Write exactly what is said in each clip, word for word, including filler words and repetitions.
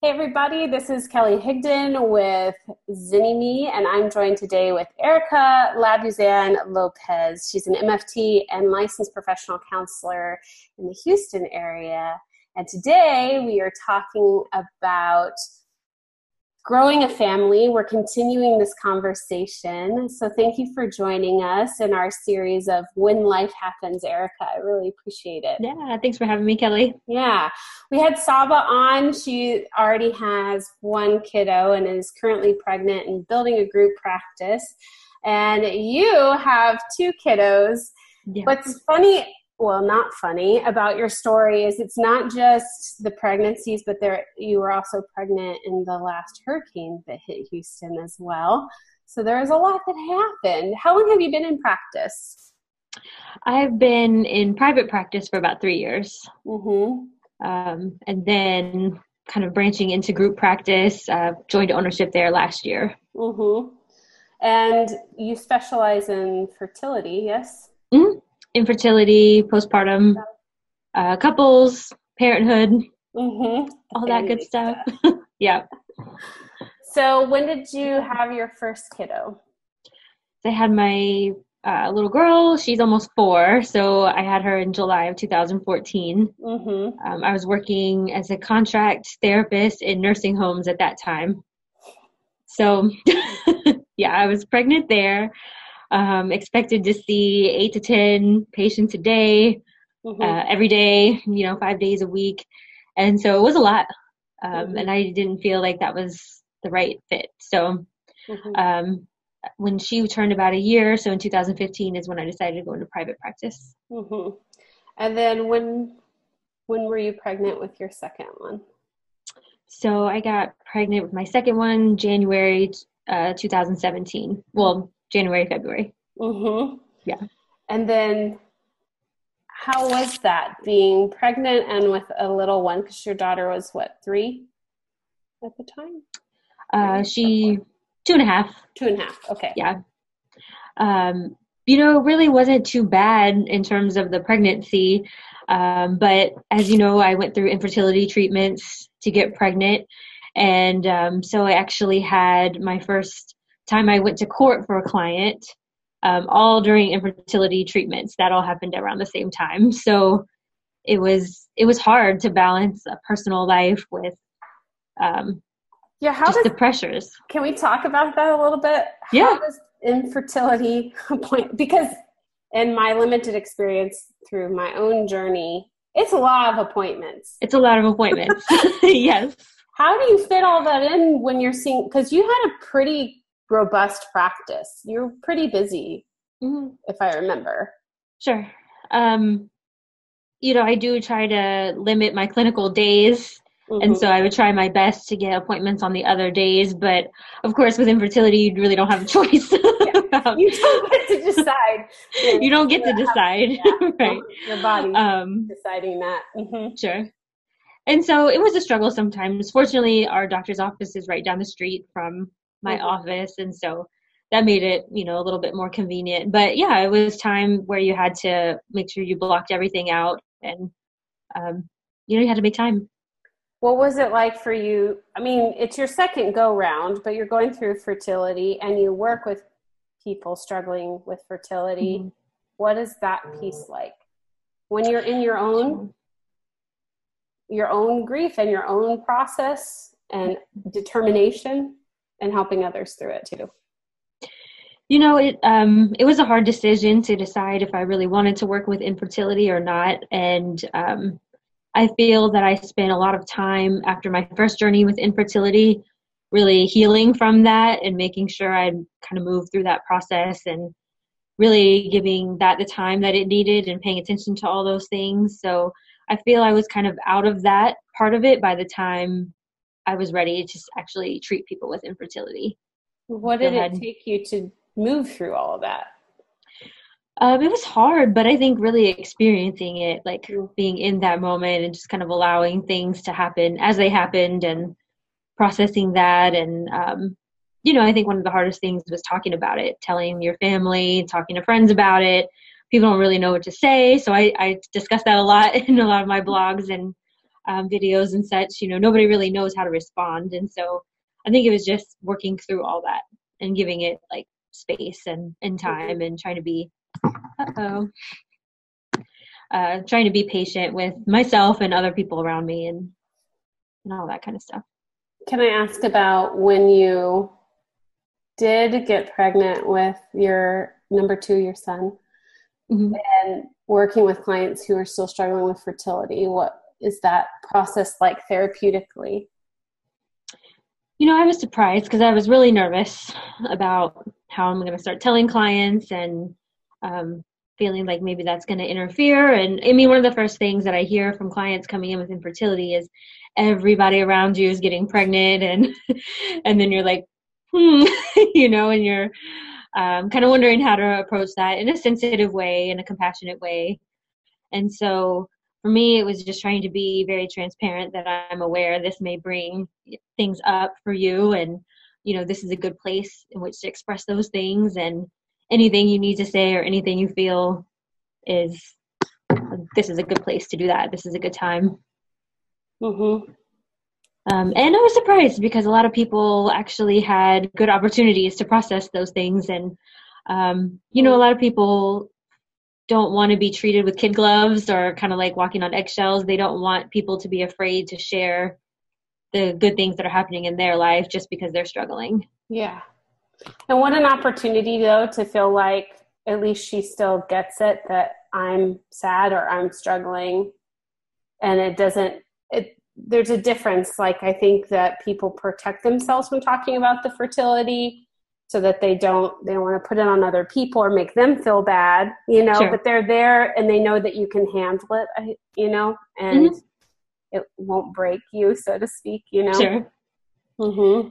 Hey everybody, this is Kelly Higdon with Zinimi, and I'm joined today with Erica Labuzan-Lopez. She's an M F T and licensed professional counselor in the Houston area. And today we are talking about growing a family. We're continuing this conversation. So thank you for joining us in our series of When Life Happens, Erica. I really appreciate it. Yeah, thanks for having me, Kelly. Yeah. We had Saba on. She already has one kiddo and is currently pregnant and building a group practice. And you have two kiddos. Yeah. What's funny, well, not funny, about your story is it's not just the pregnancies, but there you were also pregnant in the last hurricane that hit Houston as well. So there is a lot that happened. How long have you been in practice? I've been in private practice for about three years. Mm-hmm. Um, and then kind of branching into group practice, uh, joined ownership there last year. Mm-hmm. And you specialize in fertility, yes? Mm-hmm. Infertility, postpartum, uh, couples, parenthood, mm-hmm. all that good stuff. Yeah. So when did you have your first kiddo? I had my uh, little girl. She's almost four. So I had her in July of two thousand fourteen. Mm-hmm. Um, I was working as a contract therapist in nursing homes at that time. So yeah, I was pregnant there. Um, expected to see eight to ten patients a day, mm-hmm. uh, every day, you know, five days a week. And so it was a lot. Um, mm-hmm. And I didn't feel like that was the right fit. So mm-hmm. um, when she turned about a year, so in two thousand fifteen is when I decided to go into private practice. Mm-hmm. And then when, when were you pregnant with your second one? So I got pregnant with my second one, January, uh, two thousand seventeen. Well, January, February. Mm-hmm. Yeah. And then how was that being pregnant and with a little one? Because your daughter was what, three at the time? Uh, she, two and a half. Two and a half. Okay. Yeah. Um, you know, it really wasn't too bad in terms of the pregnancy. Um, but as you know, I went through infertility treatments to get pregnant. And um, so I actually had my first time I went to court for a client, um, all during infertility treatments. That all happened around the same time. So it was, it was hard to balance a personal life with, um, yeah, how just does, the pressures. Can we talk about that a little bit? Yeah. How does infertility point? Because in my limited experience through my own journey, it's a lot of appointments. It's a lot of appointments. Yes. How do you fit all that in when you're seeing, cause you had a pretty robust practice. You're pretty busy, mm-hmm. if I remember. Sure. Um, you know, I do try to limit my clinical days, mm-hmm. and so I would try my best to get appointments on the other days, but of course with infertility, you really don't have a choice. Yeah. about, you don't get to decide. You, you don't get to decide. Yeah. Right. Your body um, deciding that. Mm-hmm. Sure. And so it was a struggle sometimes. Fortunately, our doctor's office is right down the street from my mm-hmm. office. And so that made it, you know, a little bit more convenient, but yeah, it was time where you had to make sure you blocked everything out and, um, you know, you had to make time. What was it like for you? I mean, it's your second go round, but you're going through fertility and you work with people struggling with fertility. Mm-hmm. What is that piece like when you're in your own, your own grief and your own process and determination? And helping others through it too. You know, it um, it was a hard decision to decide if I really wanted to work with infertility or not. And um, I feel that I spent a lot of time after my first journey with infertility, really healing from that and making sure I kind of moved through that process and really giving that the time that it needed and paying attention to all those things. So I feel I was kind of out of that part of it by the time I was ready to actually treat people with infertility. What did it take you to move through all of that? Um, it was hard, but I think really experiencing it, like mm. being in that moment and just kind of allowing things to happen as they happened and processing that. And, um, you know, I think one of the hardest things was talking about it, telling your family, talking to friends about it. People don't really know what to say. So I, I discuss that a lot in a lot of my blogs and um, videos and such. You know, nobody really knows how to respond. And so I think it was just working through all that and giving it like space and, and time and trying to be Uh-oh. Uh, trying to be patient with myself and other people around me and and all that kind of stuff. Can I ask about when you did get pregnant with your number two, your son, mm-hmm. and working with clients who are still struggling with fertility? What is that process like therapeutically? You know, I was surprised because I was really nervous about how I'm going to start telling clients and Um, feeling like maybe that's going to interfere. And I mean, one of the first things that I hear from clients coming in with infertility is everybody around you is getting pregnant. And, and then you're like, hmm, you know, and you're um, kind of wondering how to approach that in a sensitive way, in a compassionate way. And so for me, it was just trying to be very transparent that I'm aware this may bring things up for you. And, you know, this is a good place in which to express those things. And anything you need to say or anything you feel is, this is a good place to do that. This is a good time. Mm-hmm. Um, and I was surprised because a lot of people actually had good opportunities to process those things. And, um, you know, a lot of people don't want to be treated with kid gloves or kind of like walking on eggshells. They don't want people to be afraid to share the good things that are happening in their life just because they're struggling. Yeah. And what an opportunity, though, to feel like at least she still gets it, that I'm sad or I'm struggling. And it doesn't, it, there's a difference. Like, I think that people protect themselves from talking about the fertility so that they don't, they don't want to put it on other people or make them feel bad, you know, sure. But they're there and they know that you can handle it, you know, and mm-hmm. it won't break you, so to speak, you know? Sure. Mm-hmm.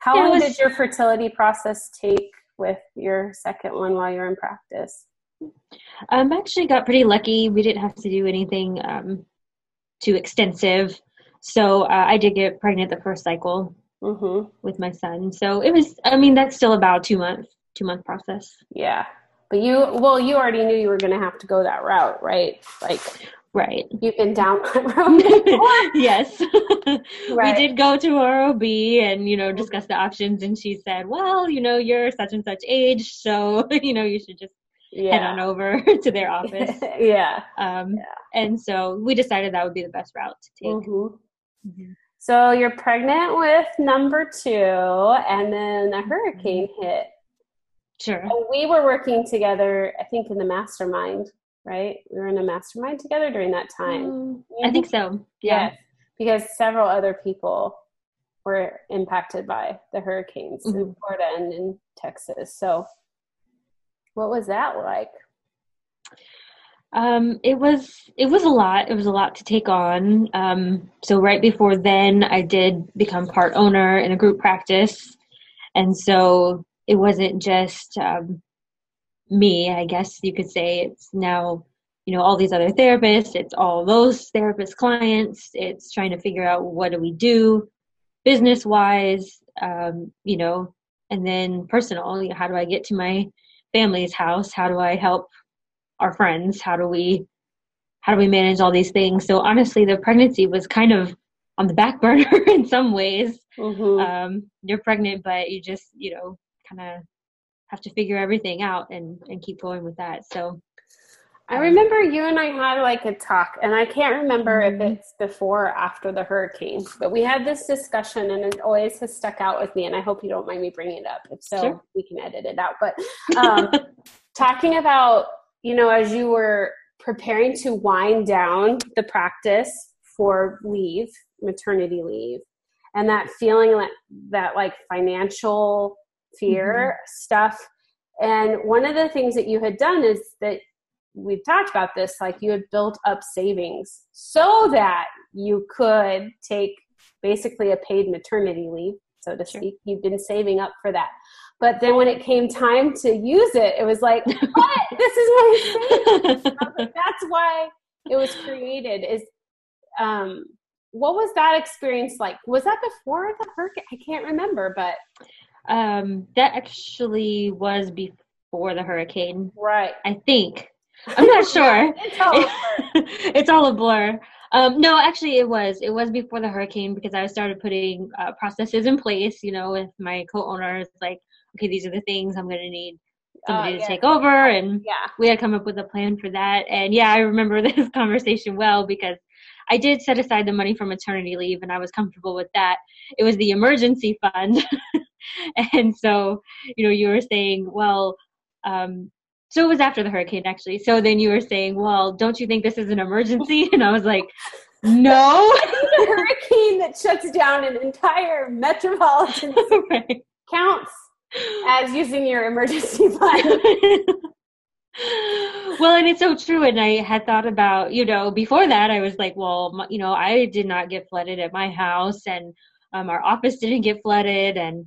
How yeah, long was, did your fertility process take with your second one while you were in practice? I um, actually got pretty lucky. We didn't have to do anything um, too extensive. So uh, I did get pregnant the first cycle mm-hmm. with my son. So it was, I mean, that's still about two months, two month process. Yeah. But you, well, you already knew you were going to have to go that route, right? Like, right. You've been down that road before. Yes. Right. We did go to our O B and, you know, discuss the options. And she said, well, you know, you're such and such age. So, you know, you should just yeah. head on over to their office. yeah. Um, yeah. And so we decided that would be the best route to take. Mm-hmm. Mm-hmm. So you're pregnant with number two and then a hurricane mm-hmm. hit. Sure. And we were working together, I think, in the mastermind. Right? We were in a mastermind together during that time. I think so. Yeah. Yes, because several other people were impacted by the hurricanes mm-hmm. in Florida and in Texas. So what was that like? Um, it was, it was a lot. It was a lot to take on. Um, so right before then I did become part owner in a group practice. And so it wasn't just, um, me, I guess you could say. It's now, you know, all these other therapists, it's all those therapist clients, it's trying to figure out what do we do business wise, um, you know, and then personal, you know, how do I get to my family's house? How do I help our friends? How do we, how do we manage all these things? So honestly, the pregnancy was kind of on the back burner in some ways. Mm-hmm. Um, you're pregnant, but you just, you know, kind of have to figure everything out and, and keep going with that. So um, I remember you and I had like a talk, and I can't remember mm-hmm. if it's before or after the hurricane, but we had this discussion and it always has stuck out with me, and I hope you don't mind me bringing it up. If so, sure. we can edit it out. But um, talking about, you know, as you were preparing to wind down the practice for leave, maternity leave, and that feeling like that, like financial fear mm-hmm. stuff. And one of the things that you had done is that we've talked about this, like you had built up savings so that you could take basically a paid maternity leave, so to sure. speak. You've been saving up for that. But then when it came time to use it, it was like, what? This is what I'm saying. Like, that's why it was created. Is um, what was that experience like? Was that before the hurricane? I can't remember, but um, that actually was before the hurricane, right? I think. I'm not sure. It's all a blur. It's all a blur. Um, no, actually, it was. It was before the hurricane because I started putting uh, processes in place, you know, with my co-owners. Like, okay, these are the things I'm going to need somebody uh, yeah. to take over. And yeah. we had come up with a plan for that. And, yeah, I remember this conversation well because I did set aside the money for maternity leave, and I was comfortable with that. It was the emergency fund. And so, you know, you were saying, well, um, so it was after the hurricane, actually. So then you were saying, well, don't you think this is an emergency? And I was like, no. A hurricane that shuts down an entire metropolitan right. counts as using your emergency fund. Well, and it's so true. And I had thought about, you know, before that, I was like, well, you know, I did not get flooded at my house, and um, our office didn't get flooded. And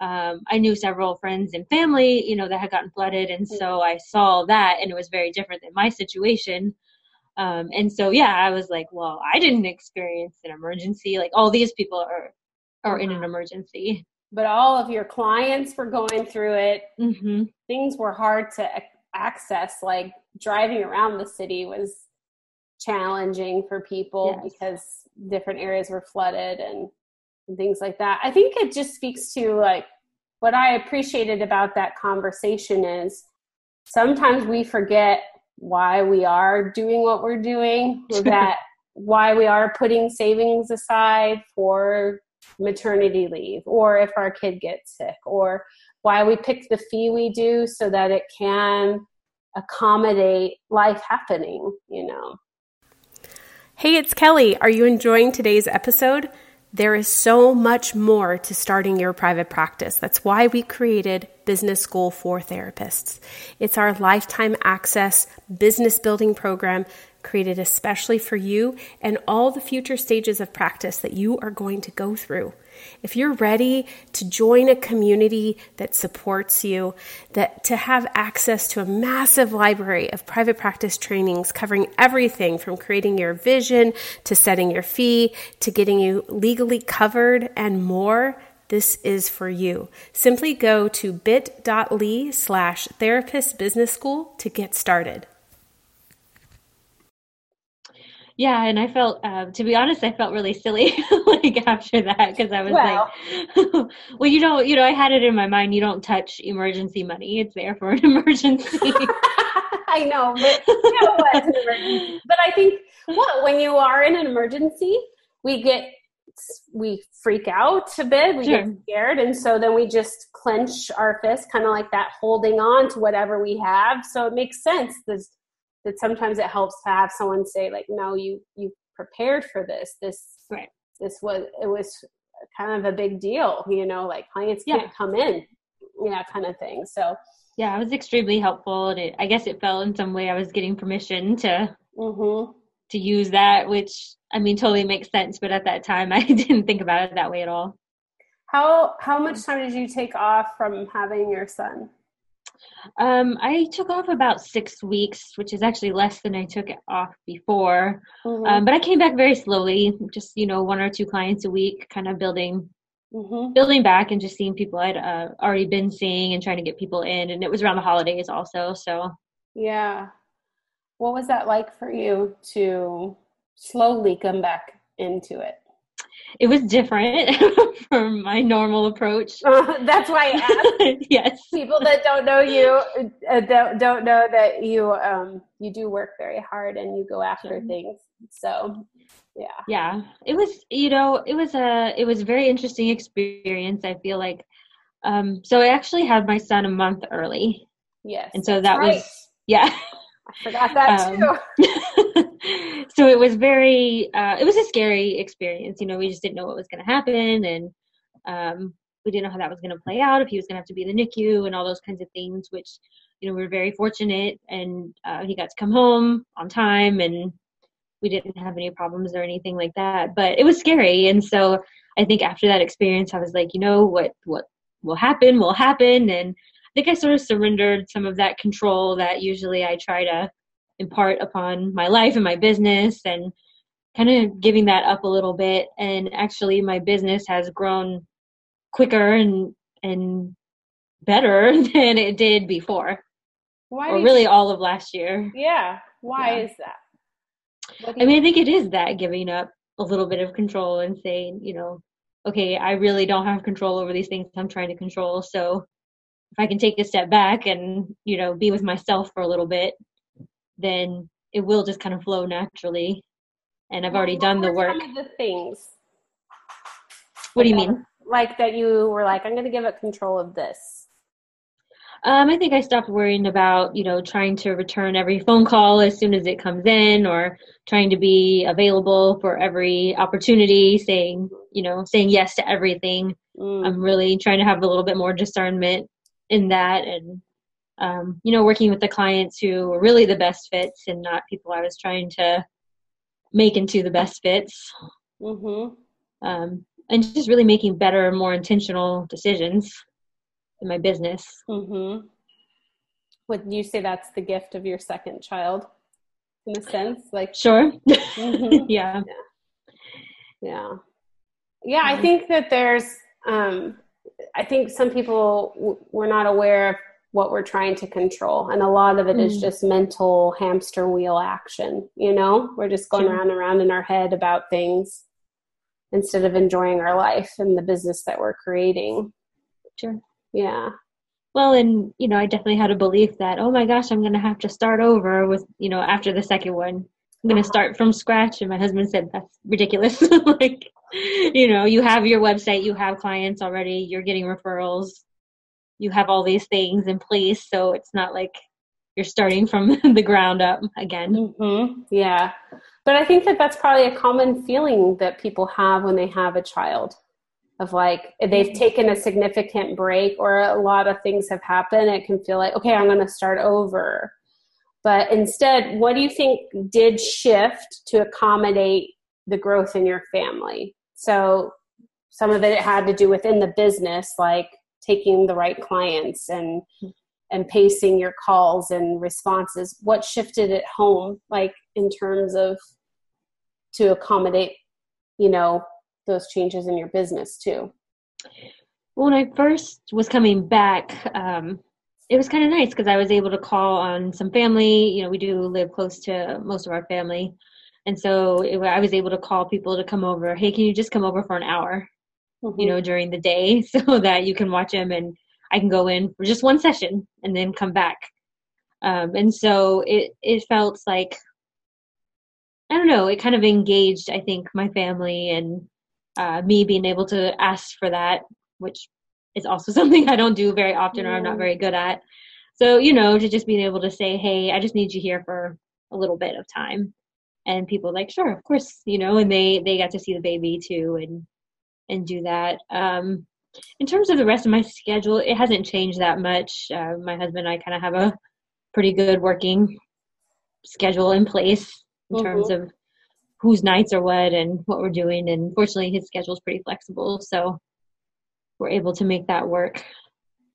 Um, I knew several friends and family, you know, that had gotten flooded. And so I saw that, and it was very different than my situation. Um, and so, yeah, I was like, well, I didn't experience an emergency. Like, all these people are, are in an emergency. But all of your clients were going through it. Mm-hmm. Things were hard to access. Like, driving around the city was challenging for people yes. because different areas were flooded and and things like that. I think it just speaks to, like, what I appreciated about that conversation is sometimes we forget why we are doing what we're doing, or that why we are putting savings aside for maternity leave, or if our kid gets sick, or why we pick the fee we do so that it can accommodate life happening, you know. Hey, it's Kelly. Are you enjoying today's episode? There is so much more to starting your private practice. That's why we created Business School for Therapists. It's our lifetime access business building program created especially for you and all the future stages of practice that you are going to go through. If you're ready to join a community that supports you, that to have access to a massive library of private practice trainings covering everything from creating your vision to setting your fee to getting you legally covered and more, this is for you. Simply go to bit.ly slash therapist business school to get started. Yeah, and I felt, um, to be honest, I felt really silly like after that because I was well, like, well, you know, you know, I had it in my mind, you don't touch emergency money; it's there for an emergency. I know, but you know what? An emergency. But I think what when you are in an emergency, we get we freak out a bit, we sure. get scared, and so then we just clench our fists, kind of like that, holding on to whatever we have. So it makes sense. There's, that sometimes it helps to have someone say, like, no, you, you prepared for this. This, right. this was, it was kind of a big deal, you know, like clients yeah. can't come in, you know, kind of thing. So yeah, it was extremely helpful. And it, I guess it felt in some way I was getting permission to, mm-hmm. to use that, which I mean, totally makes sense. But at that time, I didn't think about it that way at all. How, how much time did you take off from having your son? Um, I took off about six weeks, which is actually less than I took it off before. Mm-hmm. Um, but I came back very slowly, just, you know, one or two clients a week, kind of building, mm-hmm. building back and just seeing people I'd uh, already been seeing and trying to get people in. And it was around the holidays also. So, yeah. What was that like for you to slowly come back into it? It was different from my normal approach. Uh, that's why I asked. Yes. People that don't know you uh, don't, don't know that you um you do work very hard and you go after things. So, yeah. Yeah. It was, you know, it was a it was a very interesting experience, I feel like. Um so I actually had my son a month early. Yes. And so that right. was yeah. I forgot that um, too. So it was very, uh, it was a scary experience. You know, we just didn't know what was going to happen. And um, we didn't know how that was going to play out, if he was going to have to be in the N I C U and all those kinds of things, which, you know, we were very fortunate. And uh, he got to come home on time, and we didn't have any problems or anything like that. But it was scary. And so I think after that experience, I was like, you know, what, what will happen, will happen. And I think I sort of surrendered some of that control that usually I try to impart upon my life and my business, and kind of giving that up a little bit. And actually my business has grown quicker and, and better than it did before. Why? Or really you, all of last year. Yeah. Why yeah. is that? I mean, I think it is that giving up a little bit of control and saying, you know, okay, I really don't have control over these things I'm trying to control. So if I can take a step back and, you know, be with myself for a little bit, then it will just kind of flow naturally. And I've already what done the work. Some of the things. What do you mean? Like that you were like, I'm going to give up control of this. Um, I think I stopped worrying about, you know, trying to return every phone call as soon as it comes in, or trying to be available for every opportunity, saying, you know, saying yes to everything. Mm. I'm really trying to have a little bit more discernment in that, and, um, you know, working with the clients who were really the best fits and not people I was trying to make into the best fits. Mm-hmm. Um, and just really making better, more intentional decisions in my business. Mm-hmm. Would you say that's the gift of your second child, in a sense? Like, sure. Mm-hmm. yeah. Yeah. Yeah. I think that there's, um, I think some people w- we're not aware of what we're trying to control. And a lot of it mm. is just mental hamster wheel action. You know, we're just going sure. around and around in our head about things instead of enjoying our life and the business that we're creating. Sure. Yeah. Well, and, you know, I definitely had a belief that, oh my gosh, I'm going to have to start over with, you know, after the second one, I'm going to start from scratch. And my husband said, that's ridiculous. Like, you know, you have your website, you have clients already, you're getting referrals, you have all these things in place. So it's not like you're starting from the ground up again. Mm-hmm. Yeah. But I think that that's probably a common feeling that people have when they have a child. Of like, they've taken a significant break or a lot of things have happened. It can feel like, okay, I'm going to start over. But instead, what do you think did shift to accommodate the growth in your family? So some of it had to do within the business, like taking the right clients and, and pacing your calls and responses. What shifted at home, like in terms of to accommodate, you know, those changes in your business too? When I first was coming back, um, it was kind of nice because I was able to call on some family. You know, we do live close to most of our family. And so it, I was able to call people to come over. Hey, can you just come over for an hour, mm-hmm. you know, during the day so that you can watch them and I can go in for just one session and then come back. Um, and so it, it felt like, I don't know, it kind of engaged, I think, my family and Uh, me being able to ask for that, which is also something I don't do very often or I'm not very good at. So, you know, to just being able to say, hey, I just need you here for a little bit of time. And people like, sure, of course, you know, and they, they got to see the baby too and, and do that. Um, in terms of the rest of my schedule, it hasn't changed that much. Uh, my husband and I kind of have a pretty good working schedule in place in mm-hmm. terms of whose nights are what and what we're doing. And fortunately his schedule is pretty flexible. So we're able to make that work.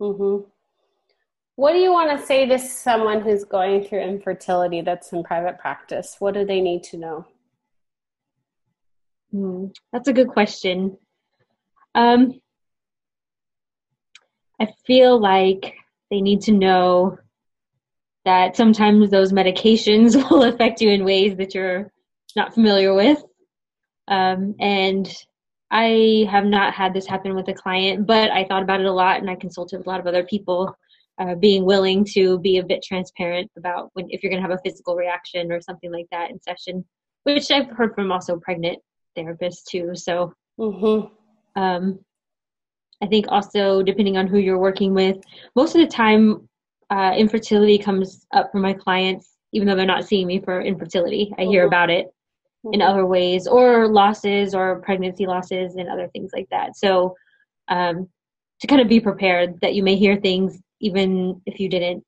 Mm-hmm. What do you want to say to someone who's going through infertility that's in private practice? What do they need to know? Mm, that's a good question. Um, I feel like they need to know that sometimes those medications will affect you in ways that you're not familiar with. Um, and I have not had this happen with a client, but I thought about it a lot and I consulted with a lot of other people, uh, being willing to be a bit transparent about when, if you're going to have a physical reaction or something like that in session, which I've heard from also pregnant therapists too. So, mm-hmm. um, I think also depending on who you're working with, most of the time, uh, infertility comes up for my clients, even though they're not seeing me for infertility. I mm-hmm. hear about it in other ways, or losses or pregnancy losses and other things like that. So um, to kind of be prepared that you may hear things even if you didn't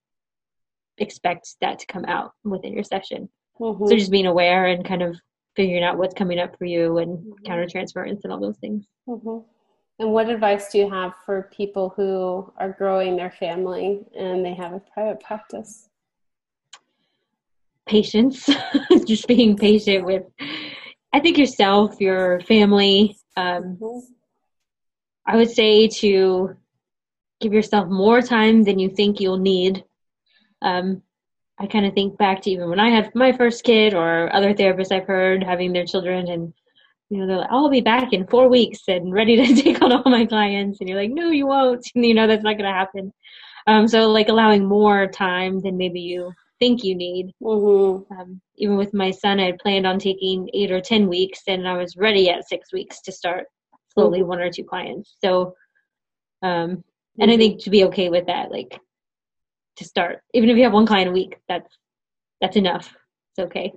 expect that to come out within your session. Mm-hmm. So just being aware and kind of figuring out what's coming up for you and mm-hmm. countertransference and all those things. Mm-hmm. And what advice do you have for people who are growing their family and they have a private practice? Patience, just being patient with, I think, yourself, your family. Um, mm-hmm. I would say to give yourself more time than you think you'll need. Um, I kind of think back to even when I had my first kid, or other therapists I've heard having their children, and you know, they're like, I'll be back in four weeks and ready to take on all my clients. And you're like, no, you won't. And you know, that's not going to happen. Um, so like allowing more time than maybe you think you need. Mm-hmm. Um, even with my son, I had planned on taking eight or ten weeks, and I was ready at six weeks to start slowly mm-hmm. one or two clients. So, um, and mm-hmm. I think to be okay with that, like to start, even if you have one client a week, that's, that's enough. It's okay.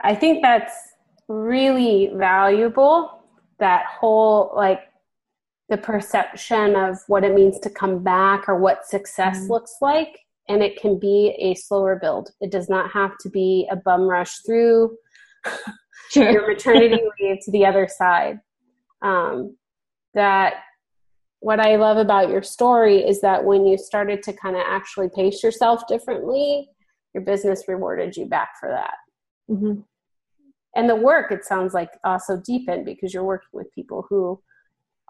I think that's really valuable, that whole, like, the perception of what it means to come back or what success mm-hmm. looks like. And it can be a slower build. It does not have to be a bum rush through sure. your maternity leave to the other side. Um, that what I love about your story is that when you started to kind of actually pace yourself differently, your business rewarded you back for that. Mm-hmm. And the work, it sounds like, also deepened because you're working with people who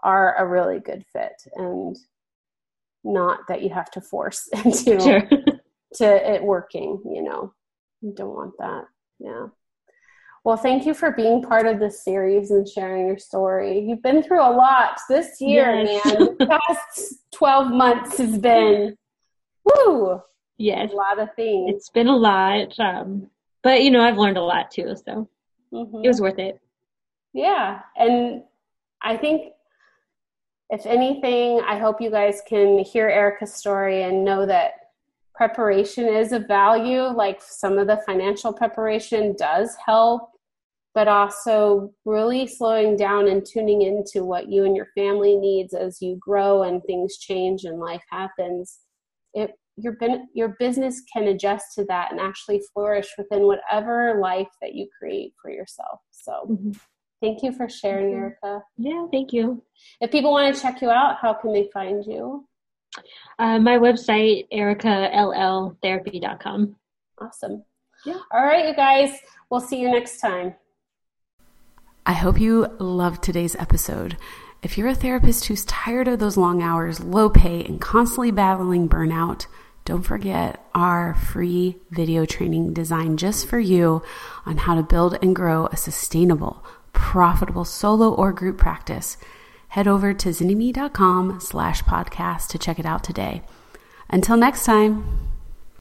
are a really good fit, and not that you have to force into sure. to it working, you know. You don't want that. Yeah. Well, thank you for being part of this series and sharing your story. You've been through a lot this year, yes. man. The past twelve months has been, woo, yes. a lot of things. It's been a lot. Um, but, you know, I've learned a lot, too, so. Mm-hmm. It was worth it. Yeah. And I think, if anything, I hope you guys can hear Erica's story and know that preparation is of value. Like, some of the financial preparation does help, but also really slowing down and tuning into what you and your family needs as you grow and things change and life happens. It, your, ben- your business can adjust to that and actually flourish within whatever life that you create for yourself. So mm-hmm. thank you for sharing, mm-hmm. Erica. Yeah, thank you. If people want to check you out, how can they find you? Uh, my website, Erica L L Therapy dot com. Awesome. Yeah. All right, you guys. We'll see you next time. I hope you loved today's episode. If you're a therapist who's tired of those long hours, low pay, and constantly battling burnout, don't forget our free video training designed just for you on how to build and grow a sustainable, profitable solo or group practice. Head over to zinimi dot com slash podcast to check it out today. Until next time.